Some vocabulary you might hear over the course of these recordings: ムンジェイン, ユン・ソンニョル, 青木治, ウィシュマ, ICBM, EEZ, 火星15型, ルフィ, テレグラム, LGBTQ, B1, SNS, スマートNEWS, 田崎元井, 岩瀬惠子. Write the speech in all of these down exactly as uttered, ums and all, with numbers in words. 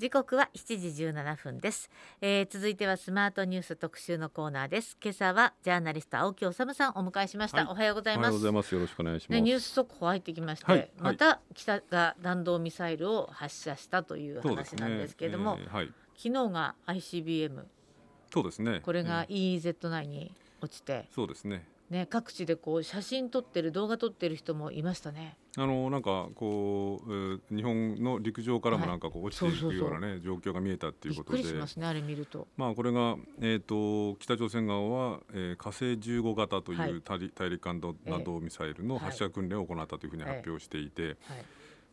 時刻はしちじじゅうななふんです。えー、続いてはスマートニュース特集のコーナーです。今朝はジャーナリスト青木治さんをお迎えしました。はい、おはようございます。おはようございます。よろしくお願いします。ね、ニュース速報入ってきまして、はい、また北が弾道ミサイルを発射したという話なんですけれども、ねえーはい、昨日が アイシービーエム、 そうですね、これが イーイーゼット 内に落ちて、そうですね、ね、各地でこう写真撮ってる動画撮ってる人もいましたね。あのなんかこう、えー、日本の陸上からもなんかこう落ちていくような、ね、はい、そうそうそう状況が見えたということでびっくりしますね、あれ見ると。まあ、これが、えー、と北朝鮮側は、えー、火星じゅうご型という、はい、大陸間弾道ミサイルの発射訓練を行ったというふうに発表していて、はいはいはい、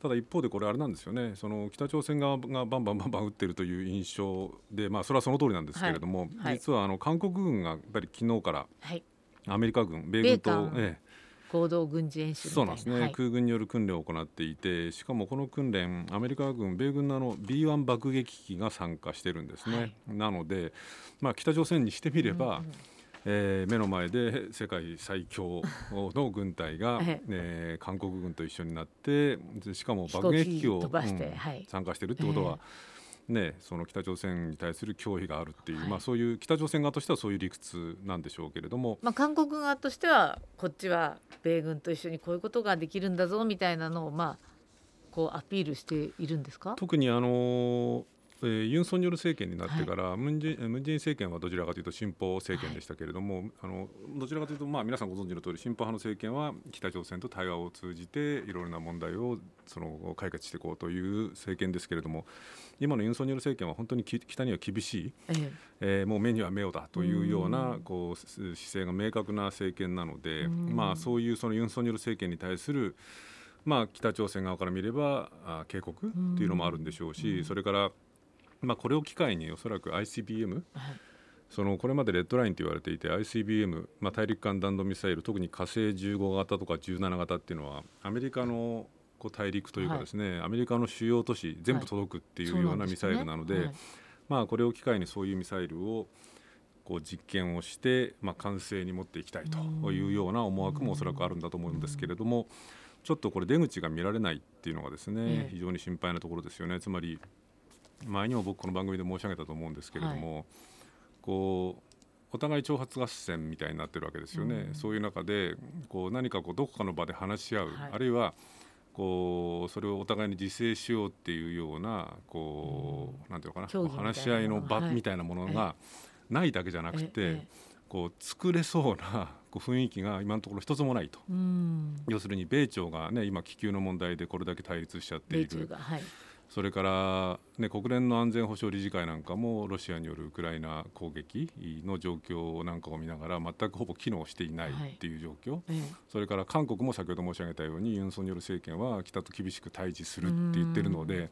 ただ一方でこれあれなんですよね、その北朝鮮側がバンバンバンバン撃ってるという印象で、まあ、それはその通りなんですけれども、はいはい、実はあの韓国軍がやっぱり昨日から、はい、アメリカ軍、米軍と、ええ、合同軍事演習みたいな、そうなんですね、はい、空軍による訓練を行っていて、しかもこの訓練アメリカ軍、米軍 の, あの ビーワン 爆撃機が参加してるんですね。はい、なので、まあ、北朝鮮にしてみれば、うんうん、えー、目の前で世界最強の軍隊が、えー、韓国軍と一緒になってしかも爆撃機を飛ばして、うん、はい、参加してるってことは、えーね、その北朝鮮に対する脅威があるっていう、はい、まあ、そういう北朝鮮側としてはそういう理屈なんでしょうけれども、まあ、韓国側としてはこっちは米軍と一緒にこういうことができるんだぞみたいなのを、まあ、こうアピールしているんですか。特にあのーえー、ユン・ソンニョル政権になってから、はい、ムンジン、ムンジン政権はどちらかというと進歩政権でしたけれども、はい、あのどちらかというと、まあ、皆さんご存知の通り進歩派の政権は北朝鮮と対話を通じていろいろな問題をその解決していこうという政権ですけれども、今のユン・ソンニョル政権は本当に北には厳しい、えーえー、もう目には目をだというようなこう姿勢が明確な政権なので、まあ、そういうそのユン・ソンニョル政権に対する、まあ、北朝鮮側から見ればあ警告というのもあるんでしょうし、それからまあ、これを機会におそらく アイシービーエム、はい、そのこれまでレッドラインと言われていて アイシービーエム、まあ、大陸間弾道ミサイル、特に火星じゅうご型とかじゅうなな型っていうのはアメリカのこう大陸というかですね、はい、アメリカの主要都市全部届くっていうようなミサイルなので、はい、そうなんですね。はい、まあ、これを機会にそういうミサイルをこう実験をして、まあ、完成に持っていきたいというような思惑もおそらくあるんだと思うんですけれども、ちょっとこれ出口が見られないっていうのがですね、非常に心配なところですよね。つまり前にも僕この番組で申し上げたと思うんですけれども、はい、こうお互い挑発合戦みたいになってるわけですよね。うん、そういう中でこう何かこうどこかの場で話し合う、はい、あるいはこうそれをお互いに自制しようっていうようなこう、うん、なんていうのかな、話し合いの場みたいなものがないだけじゃなくて、はい、こう作れそうなこう雰囲気が今のところ一つもないと。うん、要するに米朝がね今気球の問題でこれだけ対立しちゃっている。米中が、はい、それから、ね、国連の安全保障理事会なんかもロシアによるウクライナ攻撃の状況なんかを見ながら全くほぼ機能していないっていう状況、はい、うん、それから韓国も先ほど申し上げたようにユン・ソンニョル政権は北と厳しく対峙するって言ってるので、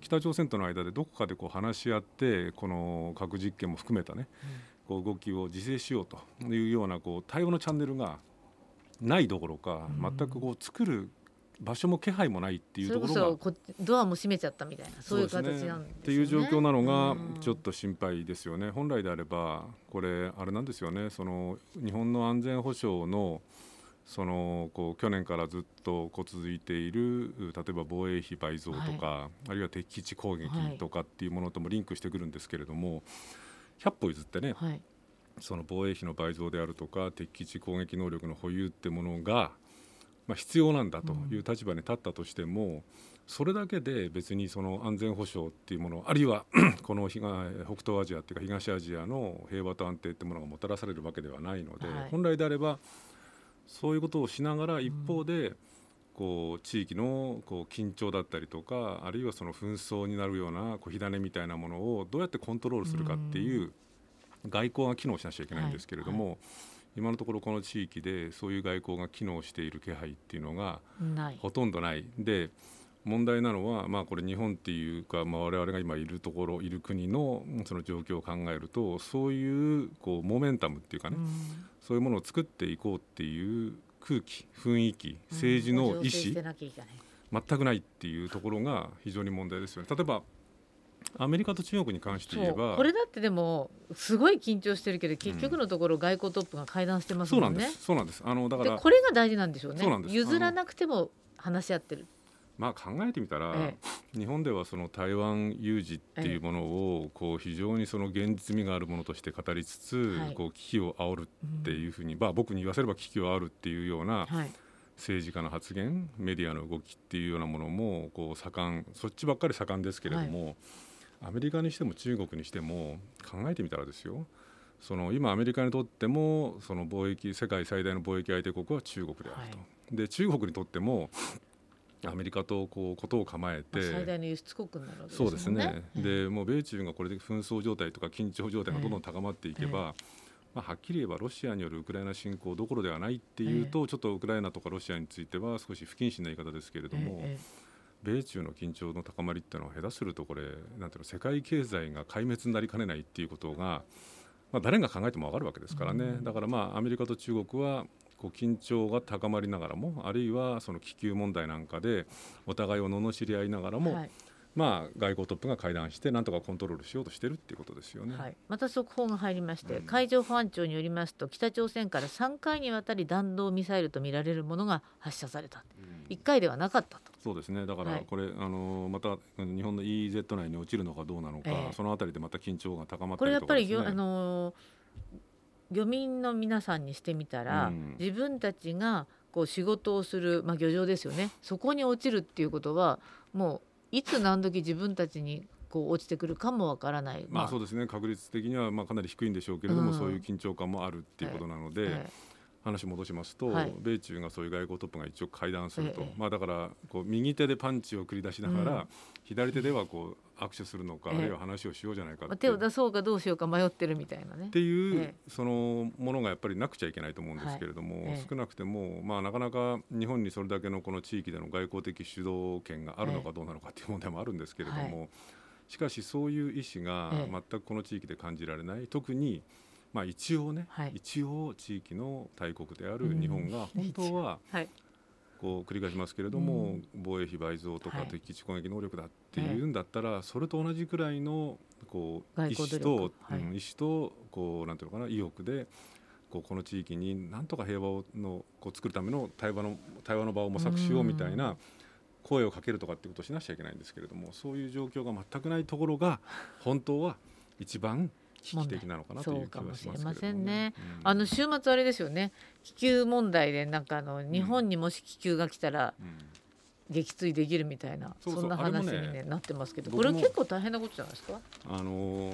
北朝鮮との間でどこかでこう話し合ってこの核実験も含めたね、うん、こう動きを自制しようというようなこう対話のチャンネルがないどころか、全くこう作る場所も気配もないっていうところが、それこそドアも閉めちゃったみたいな、そういう形なんですよね。っていう状況なのがちょっと心配ですよね。本来であればこれあれなんですよね、その日本の安全保障のそのこう去年からずっとこう続いている例えば防衛費倍増とか、はい、あるいは敵基地攻撃とかっていうものともリンクしてくるんですけれども、ひゃっ歩譲ってね、はい、その防衛費の倍増であるとか敵基地攻撃能力の保有ってものがまあ、必要なんだという立場に立ったとしても、うん、それだけで別にその安全保障っていうもの、あるいはこの東北東アジアというか東アジアの平和と安定ってものがもたらされるわけではないので、はい、本来であればそういうことをしながら一方でこう地域のこう緊張だったりとか、あるいはその紛争になるようなこう火種みたいなものをどうやってコントロールするかっていう外交が機能しなきゃいけないんですけれども、はいはい、今のところこの地域でそういう外交が機能している気配っていうのがほとんどないで、問題なのはまあこれ日本っていうか、まあ我々が今いるところいる国のその状況を考えると、そういうこうモメンタムっていうかね、そういうものを作っていこうっていう空気雰囲気政治の意思全くないっていうところが非常に問題ですよね。例えばアメリカと中国に関して言えば、これだってでもすごい緊張してるけど結局のところ外交トップが会談してますもんね。うん、そうなんです、そうなんです。あのだからこれが大事なんでしょうね。そうなんです、譲らなくても話し合ってる。まあ、考えてみたら、ええ、日本ではその台湾有事っていうものをこう非常にその現実味があるものとして語りつつ、はい、こう危機を煽るっていうふうに、うんまあ、僕に言わせれば危機を煽るっていうような政治家の発言、メディアの動きっていうようなものもこう盛ん、そっちばっかり盛んですけれども、はい、アメリカにしても中国にしても考えてみたらですよ、その今アメリカにとってもその貿易、世界最大の貿易相手国は中国であると、はい、で中国にとってもアメリカとこうことを構えて最大の輸出国になるわけですね。そうですね、うん、でもう米中がこれで紛争状態とか緊張状態がどんどん高まっていけば、ええまあ、はっきり言えばロシアによるウクライナ侵攻どころではないっていうと、ええ、ちょっとウクライナとかロシアについては少し不謹慎な言い方ですけれども、ええ、米中の緊張の高まりっていうのは下手するとこれなんていうの世界経済が壊滅になりかねないっていうことが、まあ、誰が考えても分かるわけですからね、うん、だからまあアメリカと中国はこう緊張が高まりながらもあるいはその気球問題なんかでお互いを罵り合いながらも、はいまあ、外交トップが会談してなんとかコントロールしようとしているっていうことですよね、はい、また速報が入りまして、うん、海上保安庁によりますと北朝鮮からさんかいにわたり弾道ミサイルとみられるものが発射された、うん、いっかいではなかったと。そうですね、だからこれ、はい、あのまた日本の イーイーゼット 内に落ちるのかどうなのか、えー、そのあたりでまた緊張が高まったりとかですね。これやっぱりあの漁民の皆さんにしてみたら、うん、自分たちがこう仕事をする、まあ、漁場ですよね、そこに落ちるっていうことはもういつ何時自分たちにこう落ちてくるかもわからない、まあまあ、そうですね、確率的にはまあかなり低いんでしょうけれども、うん、そういう緊張感もあるっていうことなので、ええ、話戻しますと、はい、米中がそういう外交トップが一応会談すると、ええまあ、だからこう右手でパンチを繰り出しながら、うん、左手ではこう握手するのか、ええ、あるいは話をしようじゃないかって、まあ、手を出そうかどうしようか迷ってるみたいなねっていう、ええ、そのものがやっぱりなくちゃいけないと思うんですけれども、はいええ、少なくても、まあ、なかなか日本にそれだけのこの地域での外交的主導権があるのかどうなのかっていう問題もあるんですけれども、はい、しかしそういう意思が全くこの地域で感じられない、ええ、特にまあ、一応ね、はい、一応地域の大国である日本が本当はこう繰り返しますけれども、うん、防衛費倍増とか敵基地攻撃能力だっていうんだったら、はい、それと同じくらいのこう意思と、はい、意思とこうなんていうのかな意欲でこうこの地域になんとか平和をのこう作るための対話の対話の場を模索しようみたいな声をかけるとかってことをしなくちゃいけないんですけれども、そういう状況が全くないところが本当は一番危機的なのかなという気がしますけれどもね。あの週末あれですよね、気球問題でなんかあの日本にもし気球が来たら撃墜できるみたいな、うん、そんな話に、ねそうそうね、なってますけど、これは結構大変なことじゃないですか。あの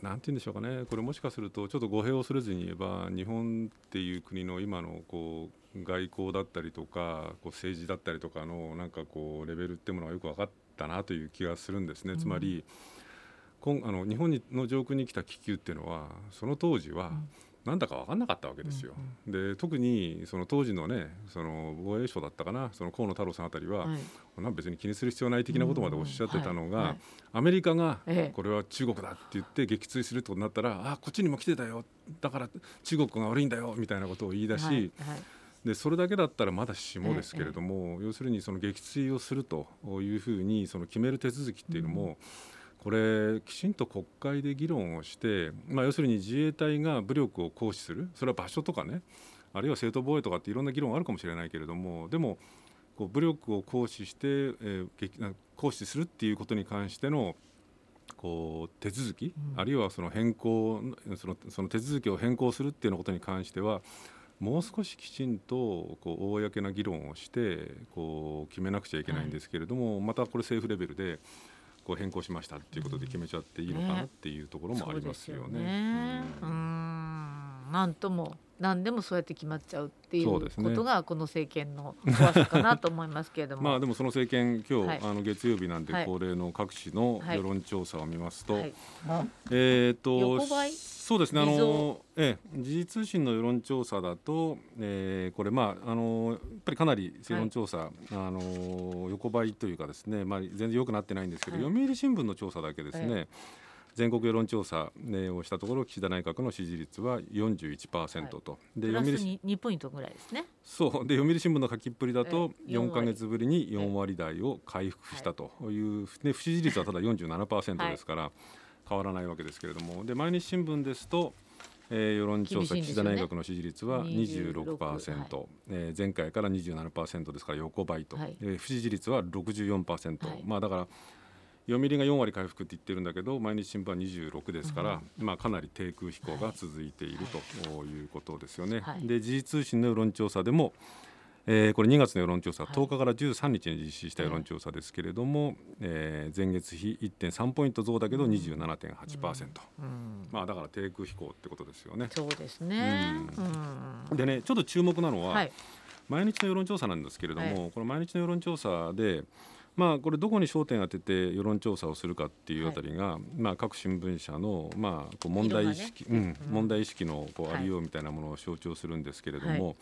なんて言うんでしょうかね、これもしかするとちょっと語弊を恐れずに言えば日本っていう国の今のこう外交だったりとかこう政治だったりとかのなんかこうレベルってものがよく分かったなという気がするんですね、うん、つまり今あの日本の上空に来た気球っていうのはその当時はなんだか分かんなかったわけですよ、うんうん、で特にその当時のねその防衛省だったかなその河野太郎さんあたりは、はい、なんか別に気にする必要ない的なことまでおっしゃってたのが、うんはいはい、アメリカがこれは中国だって言って撃墜するってことになったら、ええ、あこっちにも来てたよだから中国が悪いんだよみたいなことを言い出し、はいはい、でそれだけだったらまだしもですけれども、ええ、要するにその撃墜をするというふうにその決める手続きっていうのも、うんこれきちんと国会で議論をして、まあ、要するに自衛隊が武力を行使するそれは場所とかねあるいは正当防衛とかっていろんな議論があるかもしれないけれどもでもこう武力を行使して、えー、行使するっていうことに関してのこう手続き、うん、あるいはその変更その、その手続きを変更するっていうようなことに関してはもう少しきちんとこう公な議論をしてこう決めなくちゃいけないんですけれども、はい、またこれ政府レベルでこう変更しましたっていうことで決めちゃっていいのかなっていうところもありますよね。ねそうですよね。うんうんなんとも何でもそうやって決まっちゃうっていうことがこの政権の怖さかなと思いますけれども、まあでもその政権今日、はい、あの月曜日なんで恒例の各紙の世論調査を見ますと、はいはい、えーと横ばいそうですねあの、ええ、時事通信の世論調査だと、えー、これまああのやっぱりかなり世論調査、はい、あの横ばいというかですね、まあ、全然良くなってないんですけど、はい、読売新聞の調査だけですね、はい全国世論調査をしたところ岸田内閣の支持率は よんじゅういちパーセント と、はい、でプラス にポイントぐらいですねそうで読売新聞の書きっぷりだとよんかげつぶりによんわり台を回復したという、はい、で不支持率はただ よんじゅうななパーセント ですから変わらないわけですけれどもで毎日新聞ですと、えー、世論調査、ね、岸田内閣の支持率は にじゅうろくパーセント、はい、えー、前回から にじゅうななパーセント ですから横ばいと、はい、えー、不支持率は ろくじゅうよんパーセント、はい、まあ、だから読売がよんわり回復って言ってるんだけど毎日新聞はにじゅうろくですから、うん、まあ、かなり低空飛行が続いているということですよね、はい、で時事通信の世論調査でも、えー、これにがつの世論調査、はい、とおかからじゅうさんにちに実施した世論調査ですけれども、はい、えー、前月比 いってんさん ポイント増だけど にじゅうななてんはちパーセント、うんうん、まあ、だから低空飛行ってことですよね。そうですね、うん、でね、ちょっと注目なのは、はい、毎日の世論調査なんですけれども、はい、この毎日の世論調査でまあ、これどこに焦点を当てて世論調査をするかっていうあたりが、はい、まあ、各新聞社のまあこう問題意識、ね、うん、問題意識のこうありようみたいなものを象徴するんですけれども、はい、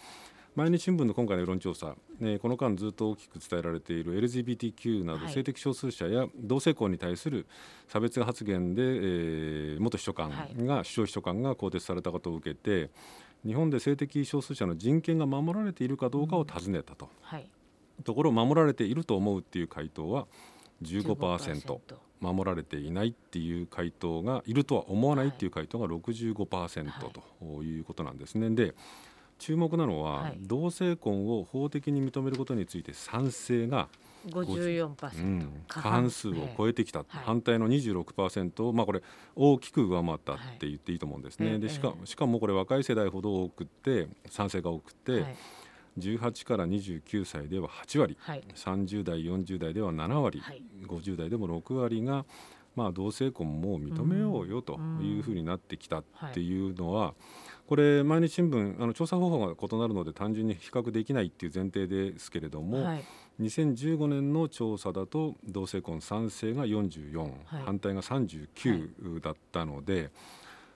毎日新聞の今回の世論調査、ね、この間ずっと大きく伝えられている エルジービーティーキュー など性的少数者や同性婚に対する差別発言で、えー、元秘書官が首相秘書官が更迭されたことを受けて、日本で性的少数者の人権が守られているかどうかを尋ねたと、うん、はい、ところ守られていると思うっていう回答は じゅうごパーセント、 守られていないっていう回答がいるとは思わないっていう回答が ろくじゅうごパーセント ということなんですね。で、注目なのは同性婚を法的に認めることについて賛成が ごじゅうよんパーセント、うん、過半数を超えてきた、反対の にじゅうろくパーセント を、まあ、これ大きく上回ったって言っていいと思うんですね。で、しか、しかもこれ若い世代ほど多くって賛成が多くってじゅうはちからにじゅうきゅうさいでははちわり、はい、さんじゅうだいよんじゅうだいではななわり、はい、ごじゅうだいでもろくわりが、まあ、同性婚も認めようよというふうになってきたっていうのは、これ毎日新聞あの調査方法が異なるので単純に比較できないっていう前提ですけれども、はい、にせんじゅうごねんの調査だと同性婚賛成がよんじゅうよん、はい、反対がさんじゅうきゅうだったので、はい、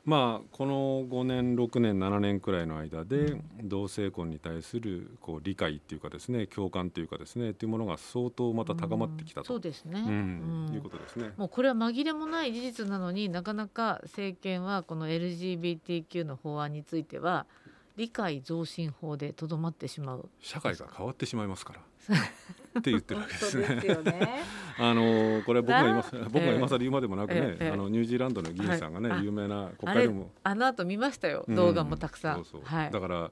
まあ、このごねんろくねんななねんくらいの間で同性婚に対するこう理解というかですね、共感というかですねというものが相当また高まってきたと、うん、そうですね、うん、いうことですね。もうこれは紛れもない事実なのに、なかなか政権はこの エルジービーティーキュー の法案については理解増進法でとどまってしまう。社会が変わってしまいますからって言ってるわけですね。そうですよねあのこれ僕が今更、えー、言うまでもなくね、えー、あのニュージーランドの議員さんがね、はい、有名な国会でも あ, あの後見ましたよ、動画もたくさん、うん、そうそう、はい、だから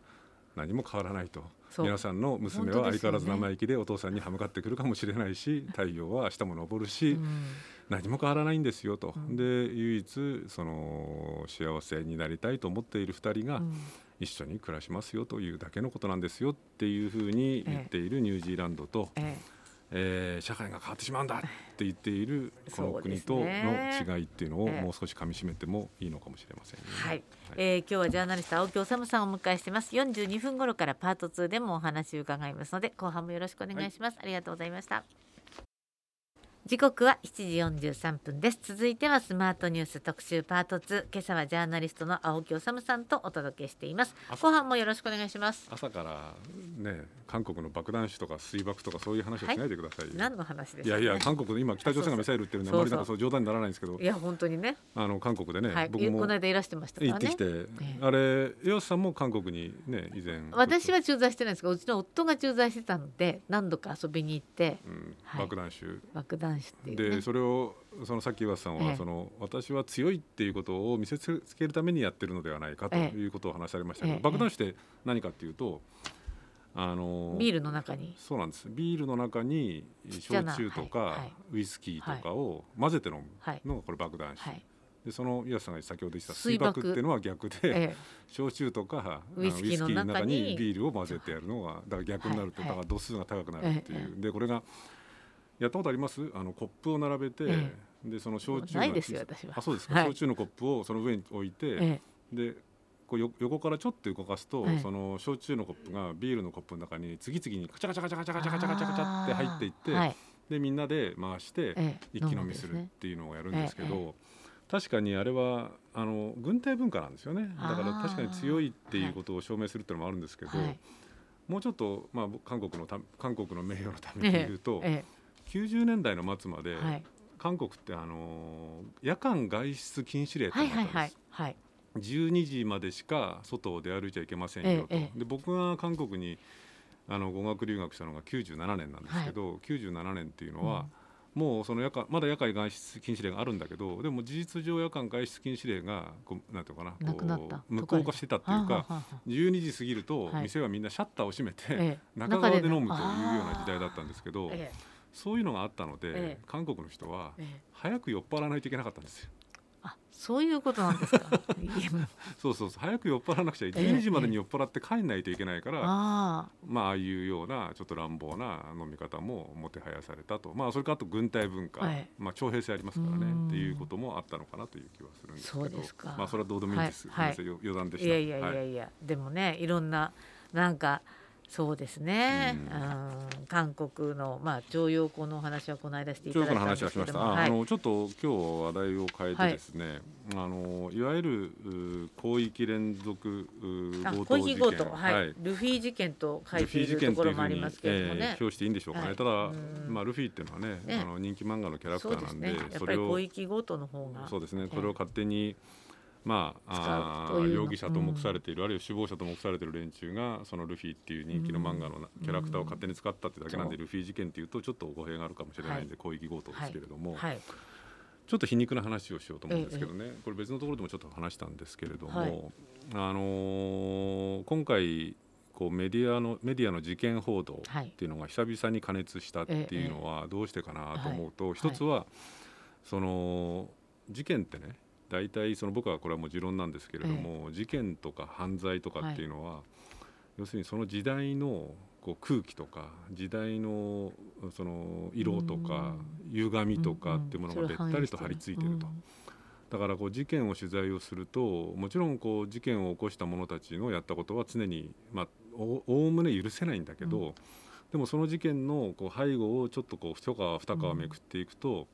何も変わらないと、皆さんの娘は相変わらず生意気でお父さんに歯向かってくるかもしれないし、太陽は明日も昇るし、うん、何も変わらないんですよと、うん、で唯一その幸せになりたいと思っているふたりが、うん、一緒に暮らしますよというだけのことなんですよっていうふうに言っているニュージーランドと、えええー、社会が変わってしまうんだって言っているこの国との違いっていうのをもう少しかみしめてもいいのかもしれません、ね、ええ、はい、えー、今日はジャーナリスト青木治さんをお迎えしてます。よんじゅうにふん頃からパートにでもお話を伺いますので、後半もよろしくお願いします、はい、ありがとうございました。時刻はしちじよんじゅうさんぷんです。続いてはスマートニュース特集パートに。今朝はジャーナリストの青木治さんとお届けしています。後半もよろしくお願いします。朝から、ね、韓国の爆弾種とか水爆とかそういう話をしないでください、はい、何の話ですか、ね、いやいや韓国で今北朝鮮がミサイル撃ってるんであまりなんかそう冗談にならないんですけど、いや本当にね、あの韓国でね、はい、僕もこの間いらしてましたからね、行ってきて、ええ、あれヨウさんも韓国にね、以前私は駐在してないんですが、うちの夫が駐在してたので何度か遊びに行って、うん、爆弾種、はい、爆弾ね、でそれをそのさっき岩瀬さんは、ええ、その私は強いっていうことを見せつけるためにやってるのではないかということを話されましたけど、ええ、爆弾して何かっていうと、あのビールの中に、そうなんです、ビールの中に焼酎とか、はいはい、ウイスキーとかを混ぜて飲むのがこれ爆弾酒、はいはい、でその岩瀬さんが先ほど言った水爆っていうのは逆で、ええ、焼酎とかウイスキーの中にビールを混ぜてやるのがだから逆になると、はいはい、だから度数が高くなるっていう、ええ、でこれがやったことあります？あのコップを並べて、ええ、でその焼酎ないですよ私は。あ、そうですか、はい、焼酎のコップをその上に置いて、ええ、でこう横からちょっと動かすと、はい、その焼酎のコップがビールのコップの中に次々にカチャカチャカチャカチャカチャカチャカチャって入っていって、はい、でみんなで回して一気飲みするっていうのをやるんですけど、ええね、確かにあれはあの軍隊文化なんですよね。だから確かに強いっていうことを証明するっていうのもあるんですけど、はい、もうちょっと、まあ、韓国のた韓国の名誉のために言うと、ええええ、きゅうじゅうねんだいの末まで、はい、韓国って、あのー、夜間外出禁止令ってなったんです、はいはいはいはい、じゅうにじまでしか外を出歩いちゃいけませんよと、ええ、で僕が韓国にあの語学留学したのがきゅうじゅうななねんなんですけど、はい、きゅうじゅうななねんっていうのは、もうその夜間まだ夜間外出禁止令があるんだけど、でも事実上夜間外出禁止令がこうなんていうかな、なくなったこう無効化してたっていうか、じゅうにじ過ぎると店はみんなシャッターを閉めて、はい、中側で飲むというような時代だったんですけど、ええ、そういうのがあったので、ええ、韓国の人は早く酔っ払わないといけなかったんですよ。あ、そういうことなんですか。そうそうそう、早く酔っ払わなくちゃ、じゅうにじまでに酔っ払って帰んないといけないから、ええ、あまあああいうようなちょっと乱暴な飲み方ももてはやされたと、まあ、それからあと軍隊文化、ええ、まあ、徴兵制ありますからねっていうこともあったのかなという気はするんですけど、そうですか、まあ、それはどうでもいいです、はいはい、余談でした。いやいやいやいや、はい、でもね、いろんななんかそうですね、うんうん、韓国の、まあ、徴用工のお話はこの間していただいたんですけども、はい、あのちょっと今日話題を変えてですね、はい、あのいわゆる広域連続強盗事件、はいはい、ルフィ事件と書いているところもありますけれどもね、表、えー、していいんでしょうかね、はい、ただ、まあ、ルフィっていうのは ね, ねあの人気漫画のキャラクターなん で, そうです、ね、やっぱり広域強盗の方がそうですね、それを勝手にまあ、あ容疑者と目されている、うん、あるいは首謀者と目されている連中がそのルフィっていう人気の漫画のキャラクターを勝手に使ったってだけなんで、うん、ルフィ事件っていうとちょっと語弊があるかもしれないんで、広域強盗ですけれども、はいはい、ちょっと皮肉な話をしようと思うんですけどね、ええ、これ別のところでもちょっと話したんですけれども、はい、あのー、今回こうメディアのメディアの事件報道っていうのが久々に過熱したっていうのはどうしてかなと思うと、はい、一つはその事件ってね、大体その僕はこれはもう持論なんですけれども、ええ、事件とか犯罪とかっていうのは、はい、要するにその時代のこう空気とか時代 の, その色とか歪みとかっていうものがべったりと張り付いていると、だからこう事件を取材をすると、もちろんこう事件を起こした者たちのやったことは常にまあおおむね許せないんだけど、うん、でもその事件のこう背後をちょっとこう一皮二皮めくっていくと、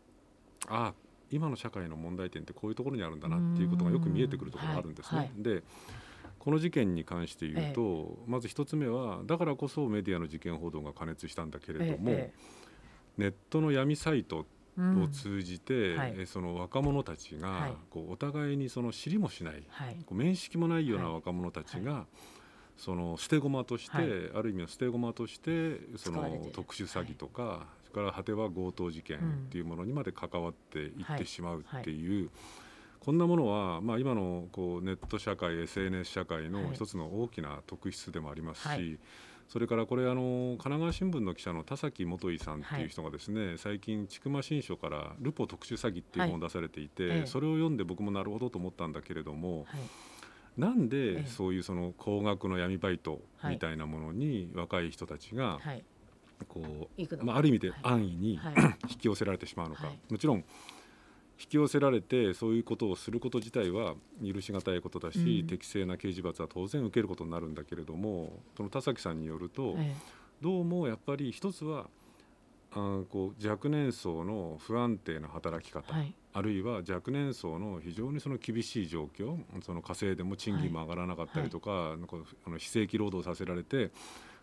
うん、ああ今の社会の問題点ってこういうところにあるんだなっていうことがよく見えてくるところがあるんですね、はいはい、でこの事件に関して言うと、ええ、まず一つ目はだからこそメディアの事件報道が過熱したんだけれども、ええ、ネットの闇サイトを通じて、うん、はい、その若者たちがこうお互いにその知りもしない、はい、こう面識もないような若者たちが、はいはい、その捨て駒として、はい、ある意味の捨て駒としてその特殊詐欺とか、はい、から果ては強盗事件っていうものにまで関わっていってしまうっていう、うん、はいはい、こんなものは、まあ、今のこうネット社会 エスエヌエス 社会の一つの大きな特質でもありますし、はい、それからこれあの神奈川新聞の記者の田崎元井さんっていう人がですね、はい、最近千曲新書からルポ特殊詐欺っていう本を出されていて、はい、それを読んで僕もなるほどと思ったんだけれども、はい、なんでそういうその高額の闇バイトみたいなものに若い人たちが、はいはい、こうまあ、ある意味で安易に、はい、引き寄せられてしまうのか、はい、もちろん引き寄せられてそういうことをすること自体は許しがたいことだし、うん、適正な刑事罰は当然受けることになるんだけれども、その田崎さんによると、ええ、どうもやっぱり一つはあこう若年層の不安定な働き方、はい、あるいは若年層の非常にその厳しい状況、その稼いでも賃金も上がらなかったりとか、はいはい、なんかあの非正規労働させられて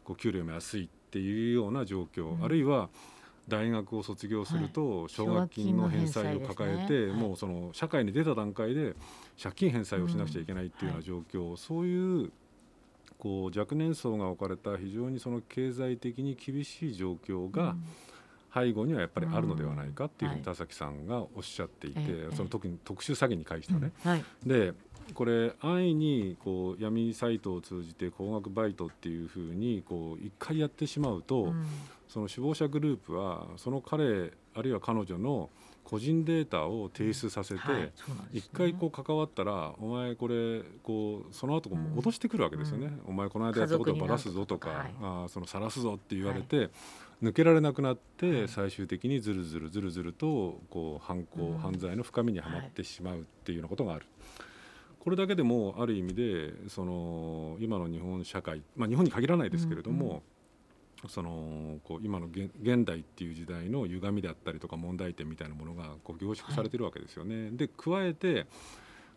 こう給料も安いっていうような状況、うん、あるいは大学を卒業すると奨学金の返済を抱えて、はい、もうその社会に出た段階で借金返済をしなくちゃいけないっていうような状況、うん、はい、そういうこう若年層が置かれた非常にその経済的に厳しい状況が背後にはやっぱりあるのではないかっていうふうに田崎さんがおっしゃっていて、うん、はい、その特に特殊詐欺に関してはね、うん、はい、でこれ安易にこう闇サイトを通じて高額バイトっていうふうにこう一回やってしまうと、うん、その首謀者グループはその彼あるいは彼女の個人データを提出させて一回こう関わったらお前これこうその後も脅してくるわけですよね、うん、お前この間やったことをばらすぞとか、はい、あその晒すぞって言われて、はい、抜けられなくなって最終的にずるずるずるずるとこう犯行、うん、犯罪の深みにはまってしまうっていうようなことがある。これだけでもある意味でその今の日本社会、まあ、日本に限らないですけれども、うんうん、そのこう今の現代っていう時代の歪みであったりとか問題点みたいなものがこう凝縮されているわけですよね、はい、で加えて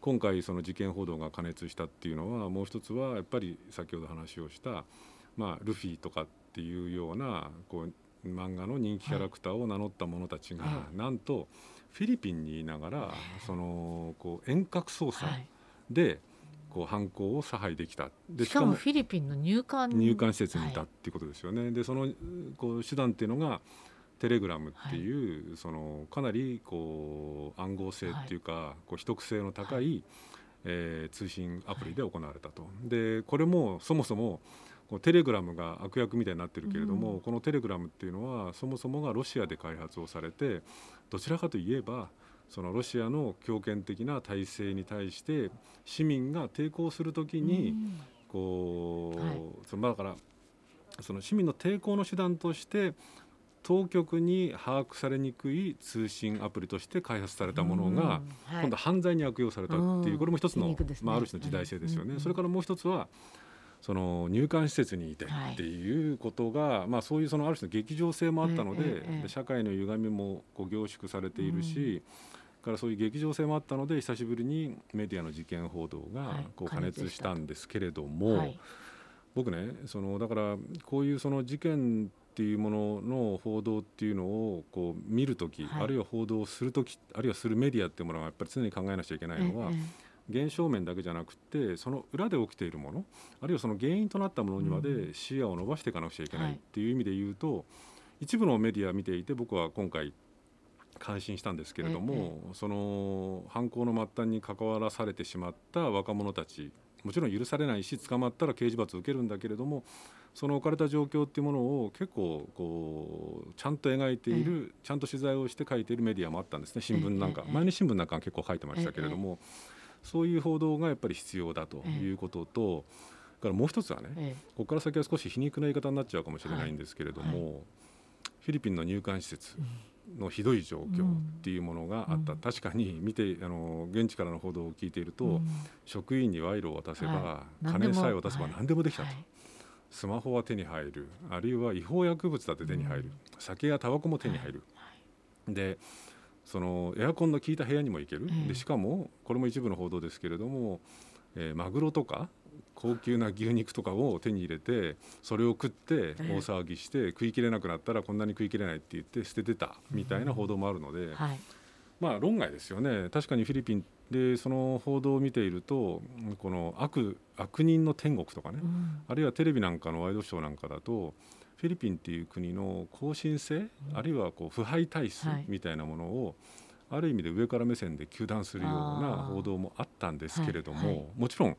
今回その事件報道が過熱したっていうのはもう一つはやっぱり先ほど話をした、まあ、ルフィとかっていうようなこう漫画の人気キャラクターを名乗った者たちが、はい、なんとフィリピンにいながらそのこう遠隔操作、はいでこう犯行を差配できたでしかもフィリピンの入管入管施設にいたっていうことですよね、はい、でそのこう手段っていうのがテレグラムっていう、はい、そのかなりこう暗号性っていうか、はい、こう秘匿性の高い、はい、えー、通信アプリで行われたと、はい、でこれもそもそもこうテレグラムが悪役みたいになってるけれども、うん、このテレグラムっていうのはそもそもがロシアで開発をされて、どちらかといえばそのロシアの強権的な体制に対して市民が抵抗するときに、うん、こう、はい、そのだからその市民の抵抗の手段として当局に把握されにくい通信アプリとして開発されたものが今度犯罪に悪用されたっていう、これも一つのまあある種の時代性ですよね。それからもう一つはその入管施設にいてっていうことが、まあそういうそのある種の劇場性もあったので、社会の歪みもこう凝縮されているし、からそういう劇場性もあったので久しぶりにメディアの事件報道がこう過熱したんですけれども、僕ね、そのだからこういうその事件っていうものの報道っていうのをこう見るとき、はい、あるいは報道するとき、あるいはするメディアっていうものがやっぱり常に考えなきゃいけないのは、ええ、現象面だけじゃなくてその裏で起きているもの、あるいはその原因となったものにまで視野を伸ばしていかなくちゃいけないっていう意味で言うと、うん、一部のメディア見ていて僕は今回感心したんですけれども、ええ、その犯行の末端に関わらされてしまった若者たち、もちろん許されないし捕まったら刑事罰を受けるんだけれども、その置かれた状況っていうものを結構こうちゃんと描いている、ちゃんと取材をして書いているメディアもあったんですね。新聞なんか、毎日新聞なんか結構書いてましたけれども、そういう報道がやっぱり必要だということと、からもう一つはね、ここから先は少し皮肉な言い方になっちゃうかもしれないんですけれども、フィリピンの入管施設のひどい状況っていうものがあった、うん、確かに見てあの現地からの報道を聞いていると、うん、職員に賄賂を渡せば、はい、金さえ渡せば何でもできたと、はい、スマホは手に入る、あるいは違法薬物だって手に入る、うん、酒やタバコも手に入る、はい、でそのエアコンの効いた部屋にも行ける、はい、でしかもこれも一部の報道ですけれども、えー、マグロとか高級な牛肉とかを手に入れてそれを食って大騒ぎして食いきれなくなったらこんなに食いきれないって言って捨ててたみたいな報道もあるので、まあ論外ですよね。確かにフィリピンでその報道を見ているとこの 悪, 悪人の天国とかね、あるいはテレビなんかのワイドショーなんかだとフィリピンっていう国の後進性、あるいはこう腐敗体質みたいなものをある意味で上から目線で糾弾するような報道もあったんですけれども、もちろん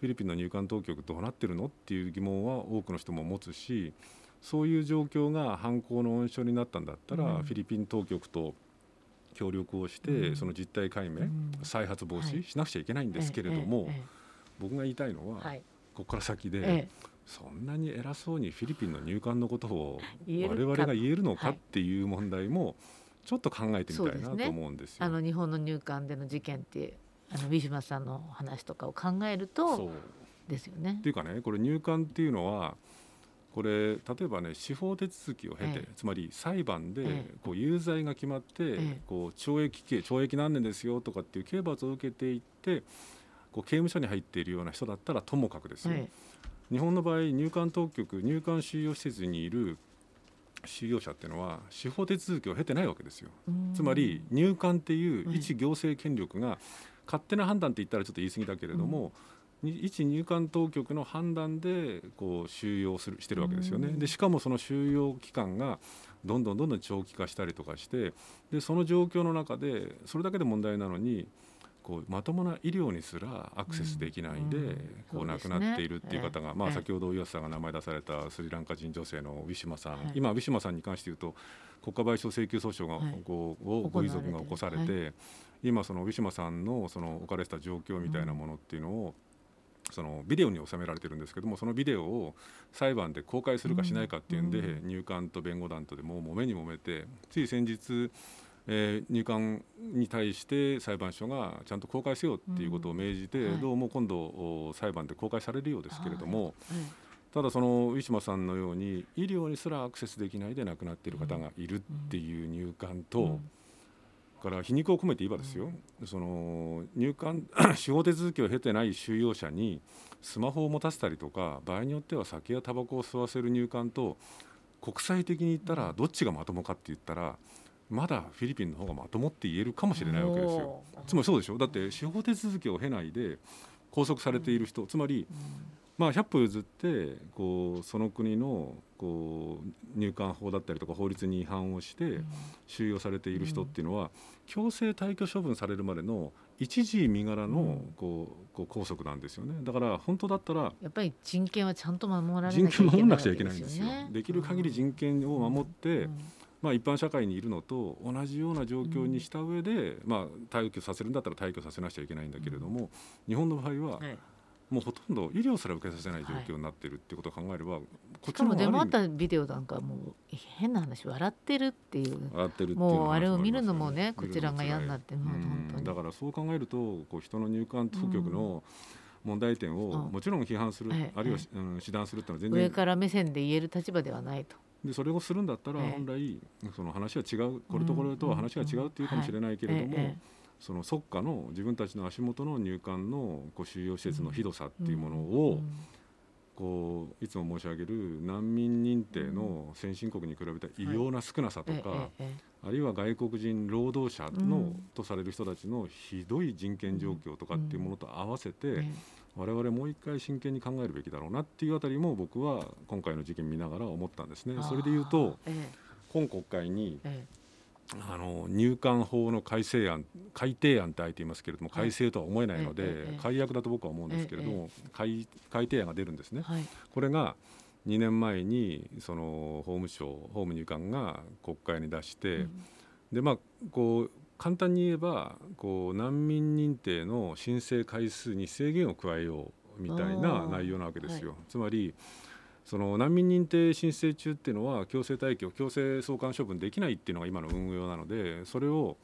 フィリピンの入管当局どうなってるのっていう疑問は多くの人も持つし、そういう状況が犯行の温床になったんだったら、うん、フィリピン当局と協力をして、うん、その実態解明、うん、再発防止しなくちゃいけないんですけれども、はい、僕が言いたいのは、はい、ここから先で、はい、そんなに偉そうにフィリピンの入管のことを我々が言えるのかっていう問題もちょっと考えてみたいなと思うんですよ。そうですね。あの日本の入管での事件ってあのウィシュマさんの話とかを考えるとですよね。っていうかね、これ入管っていうのはこれ例えばね、司法手続きを経て、ええ、つまり裁判でこう有罪が決まって、ええ、こう懲役刑懲役何年ですよとかっていう刑罰を受けていってこう刑務所に入っているような人だったらともかくですよ、ええ、日本の場合入管当局入管収容施設にいる収容者っていうのは司法手続きを経てないわけですよ。つまり入管っていう一行政権力が、ええ、勝手な判断って言ったらちょっと言い過ぎだけれども、うん、一入管当局の判断でこう収容するしてるわけですよね、うん、でしかもその収容期間がどんどんどんどん長期化したりとかして、でその状況の中でそれだけで問題なのにこうまともな医療にすらアクセスできないで、うんうん、こう亡くなっているっていう方が、えーまあ、先ほど岩瀬さんが名前出されたスリランカ人女性のウィシュマさん、はい、今ウィシュマさんに関して言うと国家賠償請求訴訟が、はい、こうをご遺族が起こされて、はい、今そのウィシュマさんのその置かれた状況みたいなものっていうのを、うん、そのビデオに収められてるんですけども、そのビデオを裁判で公開するかしないかっていうんで、うん、入管と弁護団とでもう揉めに揉めて、つい先日えー、入管に対して裁判所がちゃんと公開せよっていうことを命じて、うんはい、どうも今度裁判で公開されるようですけれども、はいはい、ただそのウィシュマさんのように医療にすらアクセスできないで亡くなっている方がいるっていう入管と、うんうん、から皮肉を込めて言えばですよ、うん、その入管司法手続きを経てない収容者にスマホを持たせたりとか、場合によっては酒やタバコを吸わせる入管と、国際的に言ったらどっちがまともかって言ったらまだフィリピンの方がまともって言えるかもしれないわけですよ。つまりそうでしょ、だって司法手続きを経ないで拘束されている人、つまりまあ、ひゃっ歩譲ってこうその国のこう入管法だったりとか法律に違反をして収容されている人っていうのは強制退去処分されるまでの一時身柄のこうこう拘束なんですよね。だから本当だったらやっぱり人権はちゃんと守られなきゃいけない、人権守らなくちゃいけないんですよ。できる限り人権を守ってまあ一般社会にいるのと同じような状況にした上でまあ退去させるんだったら退去させなくちゃいけないんだけれども、日本の場合はもうほとんど医療すら受けさせない状況になっているっていうことを考えれば、はい、こっちの方がある意味しかも出回ったビデオなんかもう変な話笑ってるってい う, 笑ってるっていうもうあれを見るのもねこちらが嫌になってもう本当にだからそう考えるとこう人の入管当局の問題点をもちろん批判する、うん、あるいは、はいうん、指弾するっていうのは全然上から目線で言える立場ではないと。でそれをするんだったら本来その話は違う、これとこれとは話が違うっていうかもしれないけれども、はいその即下の自分たちの足元の入管のこう収容施設のひどさっていうものをこういつも申し上げる難民認定の先進国に比べた異様な少なさとか、あるいは外国人労働者のとされる人たちのひどい人権状況とかっていうものと合わせて我々もう一回真剣に考えるべきだろうなっていうあたりも僕は今回の事件見ながら思ったんですね。それで言うと今国会にあの入管法の改正案改定案ってあえて言いますけれども改正とは思えないので、はいええええ、改悪だと僕は思うんですけれども、ええ、改, 改定案が出るんですね、はい、これがにねんまえにその法務省法務入管が国会に出して、うんでまあ、こう簡単に言えばこう難民認定の申請回数に制限を加えようみたいな内容なわけですよ、はい、つまりその難民認定申請中っていうのは強制退去強制送還処分できないっていうのが今の運用なので、それを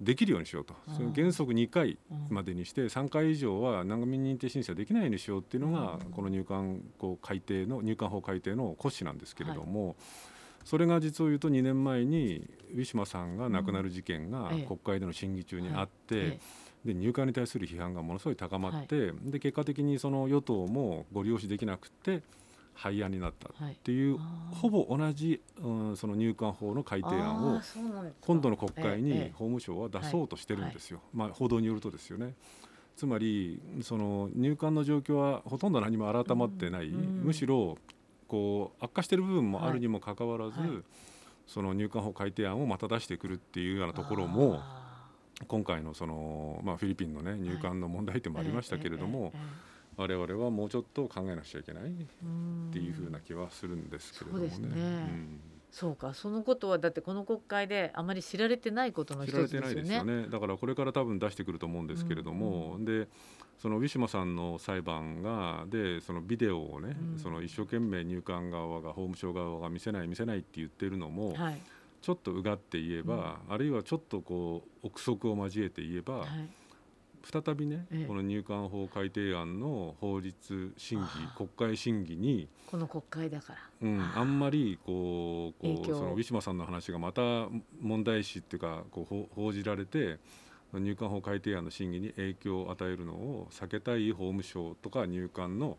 できるようにしようと、その原則にかいまでにしてさんかい以上は難民認定申請できないようにしようっていうのがこの入管こう改定の入管法改定の骨子なんですけれども、はい、それが実を言うとにねんまえにウィシュマさんが亡くなる事件が国会での審議中にあって、はいはいで入管に対する批判がものすごい高まって、はい、で結果的にその与党もご利用しできなくて廃案になったっていう、はい、ほぼ同じ、うん、その入管法の改定案を今度の国会に法務省は出そうとしてるんですよ、ええはいまあ、報道によるとですよね。つまりその入管の状況はほとんど何も改まってない、うん、むしろこう悪化している部分もあるにもかかわらず、はいはい、その入管法改定案をまた出してくるっていうようなところも今回のその、まあ、フィリピンのね入管の問題点もありましたけれども、はいええええ我々はもうちょっと考えなくちゃいけないっていう風な気はするんですけれどもね。 そうですね、うん、そうかそのことはだってこの国会であまり知られてないことの一つですよね。知られてないですよね。だからこれから多分出してくると思うんですけれども、うん、でそのウィシュマさんの裁判がでそのビデオをね、うん、その一生懸命入管側が法務省側が見せない見せないって言ってるのも、はい、ちょっとうがって言えば、うん、あるいはちょっとこう憶測を交えて言えば、はい再びね、ええ、この入管法改定案の法律審議国会審議にこの国会だから、うん、あんまりこう、こうそのウィシュマさんの話がまた問題視っていうかこう報じられて入管法改定案の審議に影響を与えるのを避けたい法務省とか入管の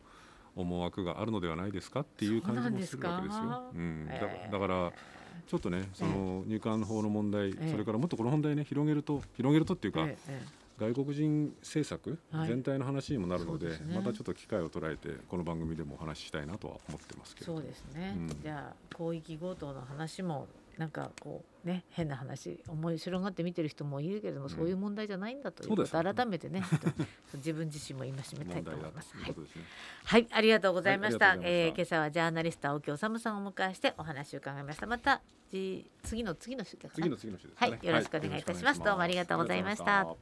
思惑があるのではないですかっていう感じもするわけですよ。うん、だ、だからちょっとねその入管法の問題、ええ、それからもっとこの問題ね広げると広げるとっていうか、ええ外国人政策全体の話にもなるの で,、はいでね、またちょっと機会を捉えてこの番組でもお話ししたいなとは思ってますけど。そうですね、うん、じゃあ広域強盗の話もなんかこうね変な話思い白がって見てる人もいるけれども、うん、そういう問題じゃないんだということを改めて ね, ね自分自身も戒めたいと思います。はい、はい、ありがとうございました。えー、今朝はジャーナリスト青木治さんをお迎えしてお話を伺いました。また次の次の週ですかね。次の次の週ですかね。はい、よろしくお願いいたします。どうもありがとうございました。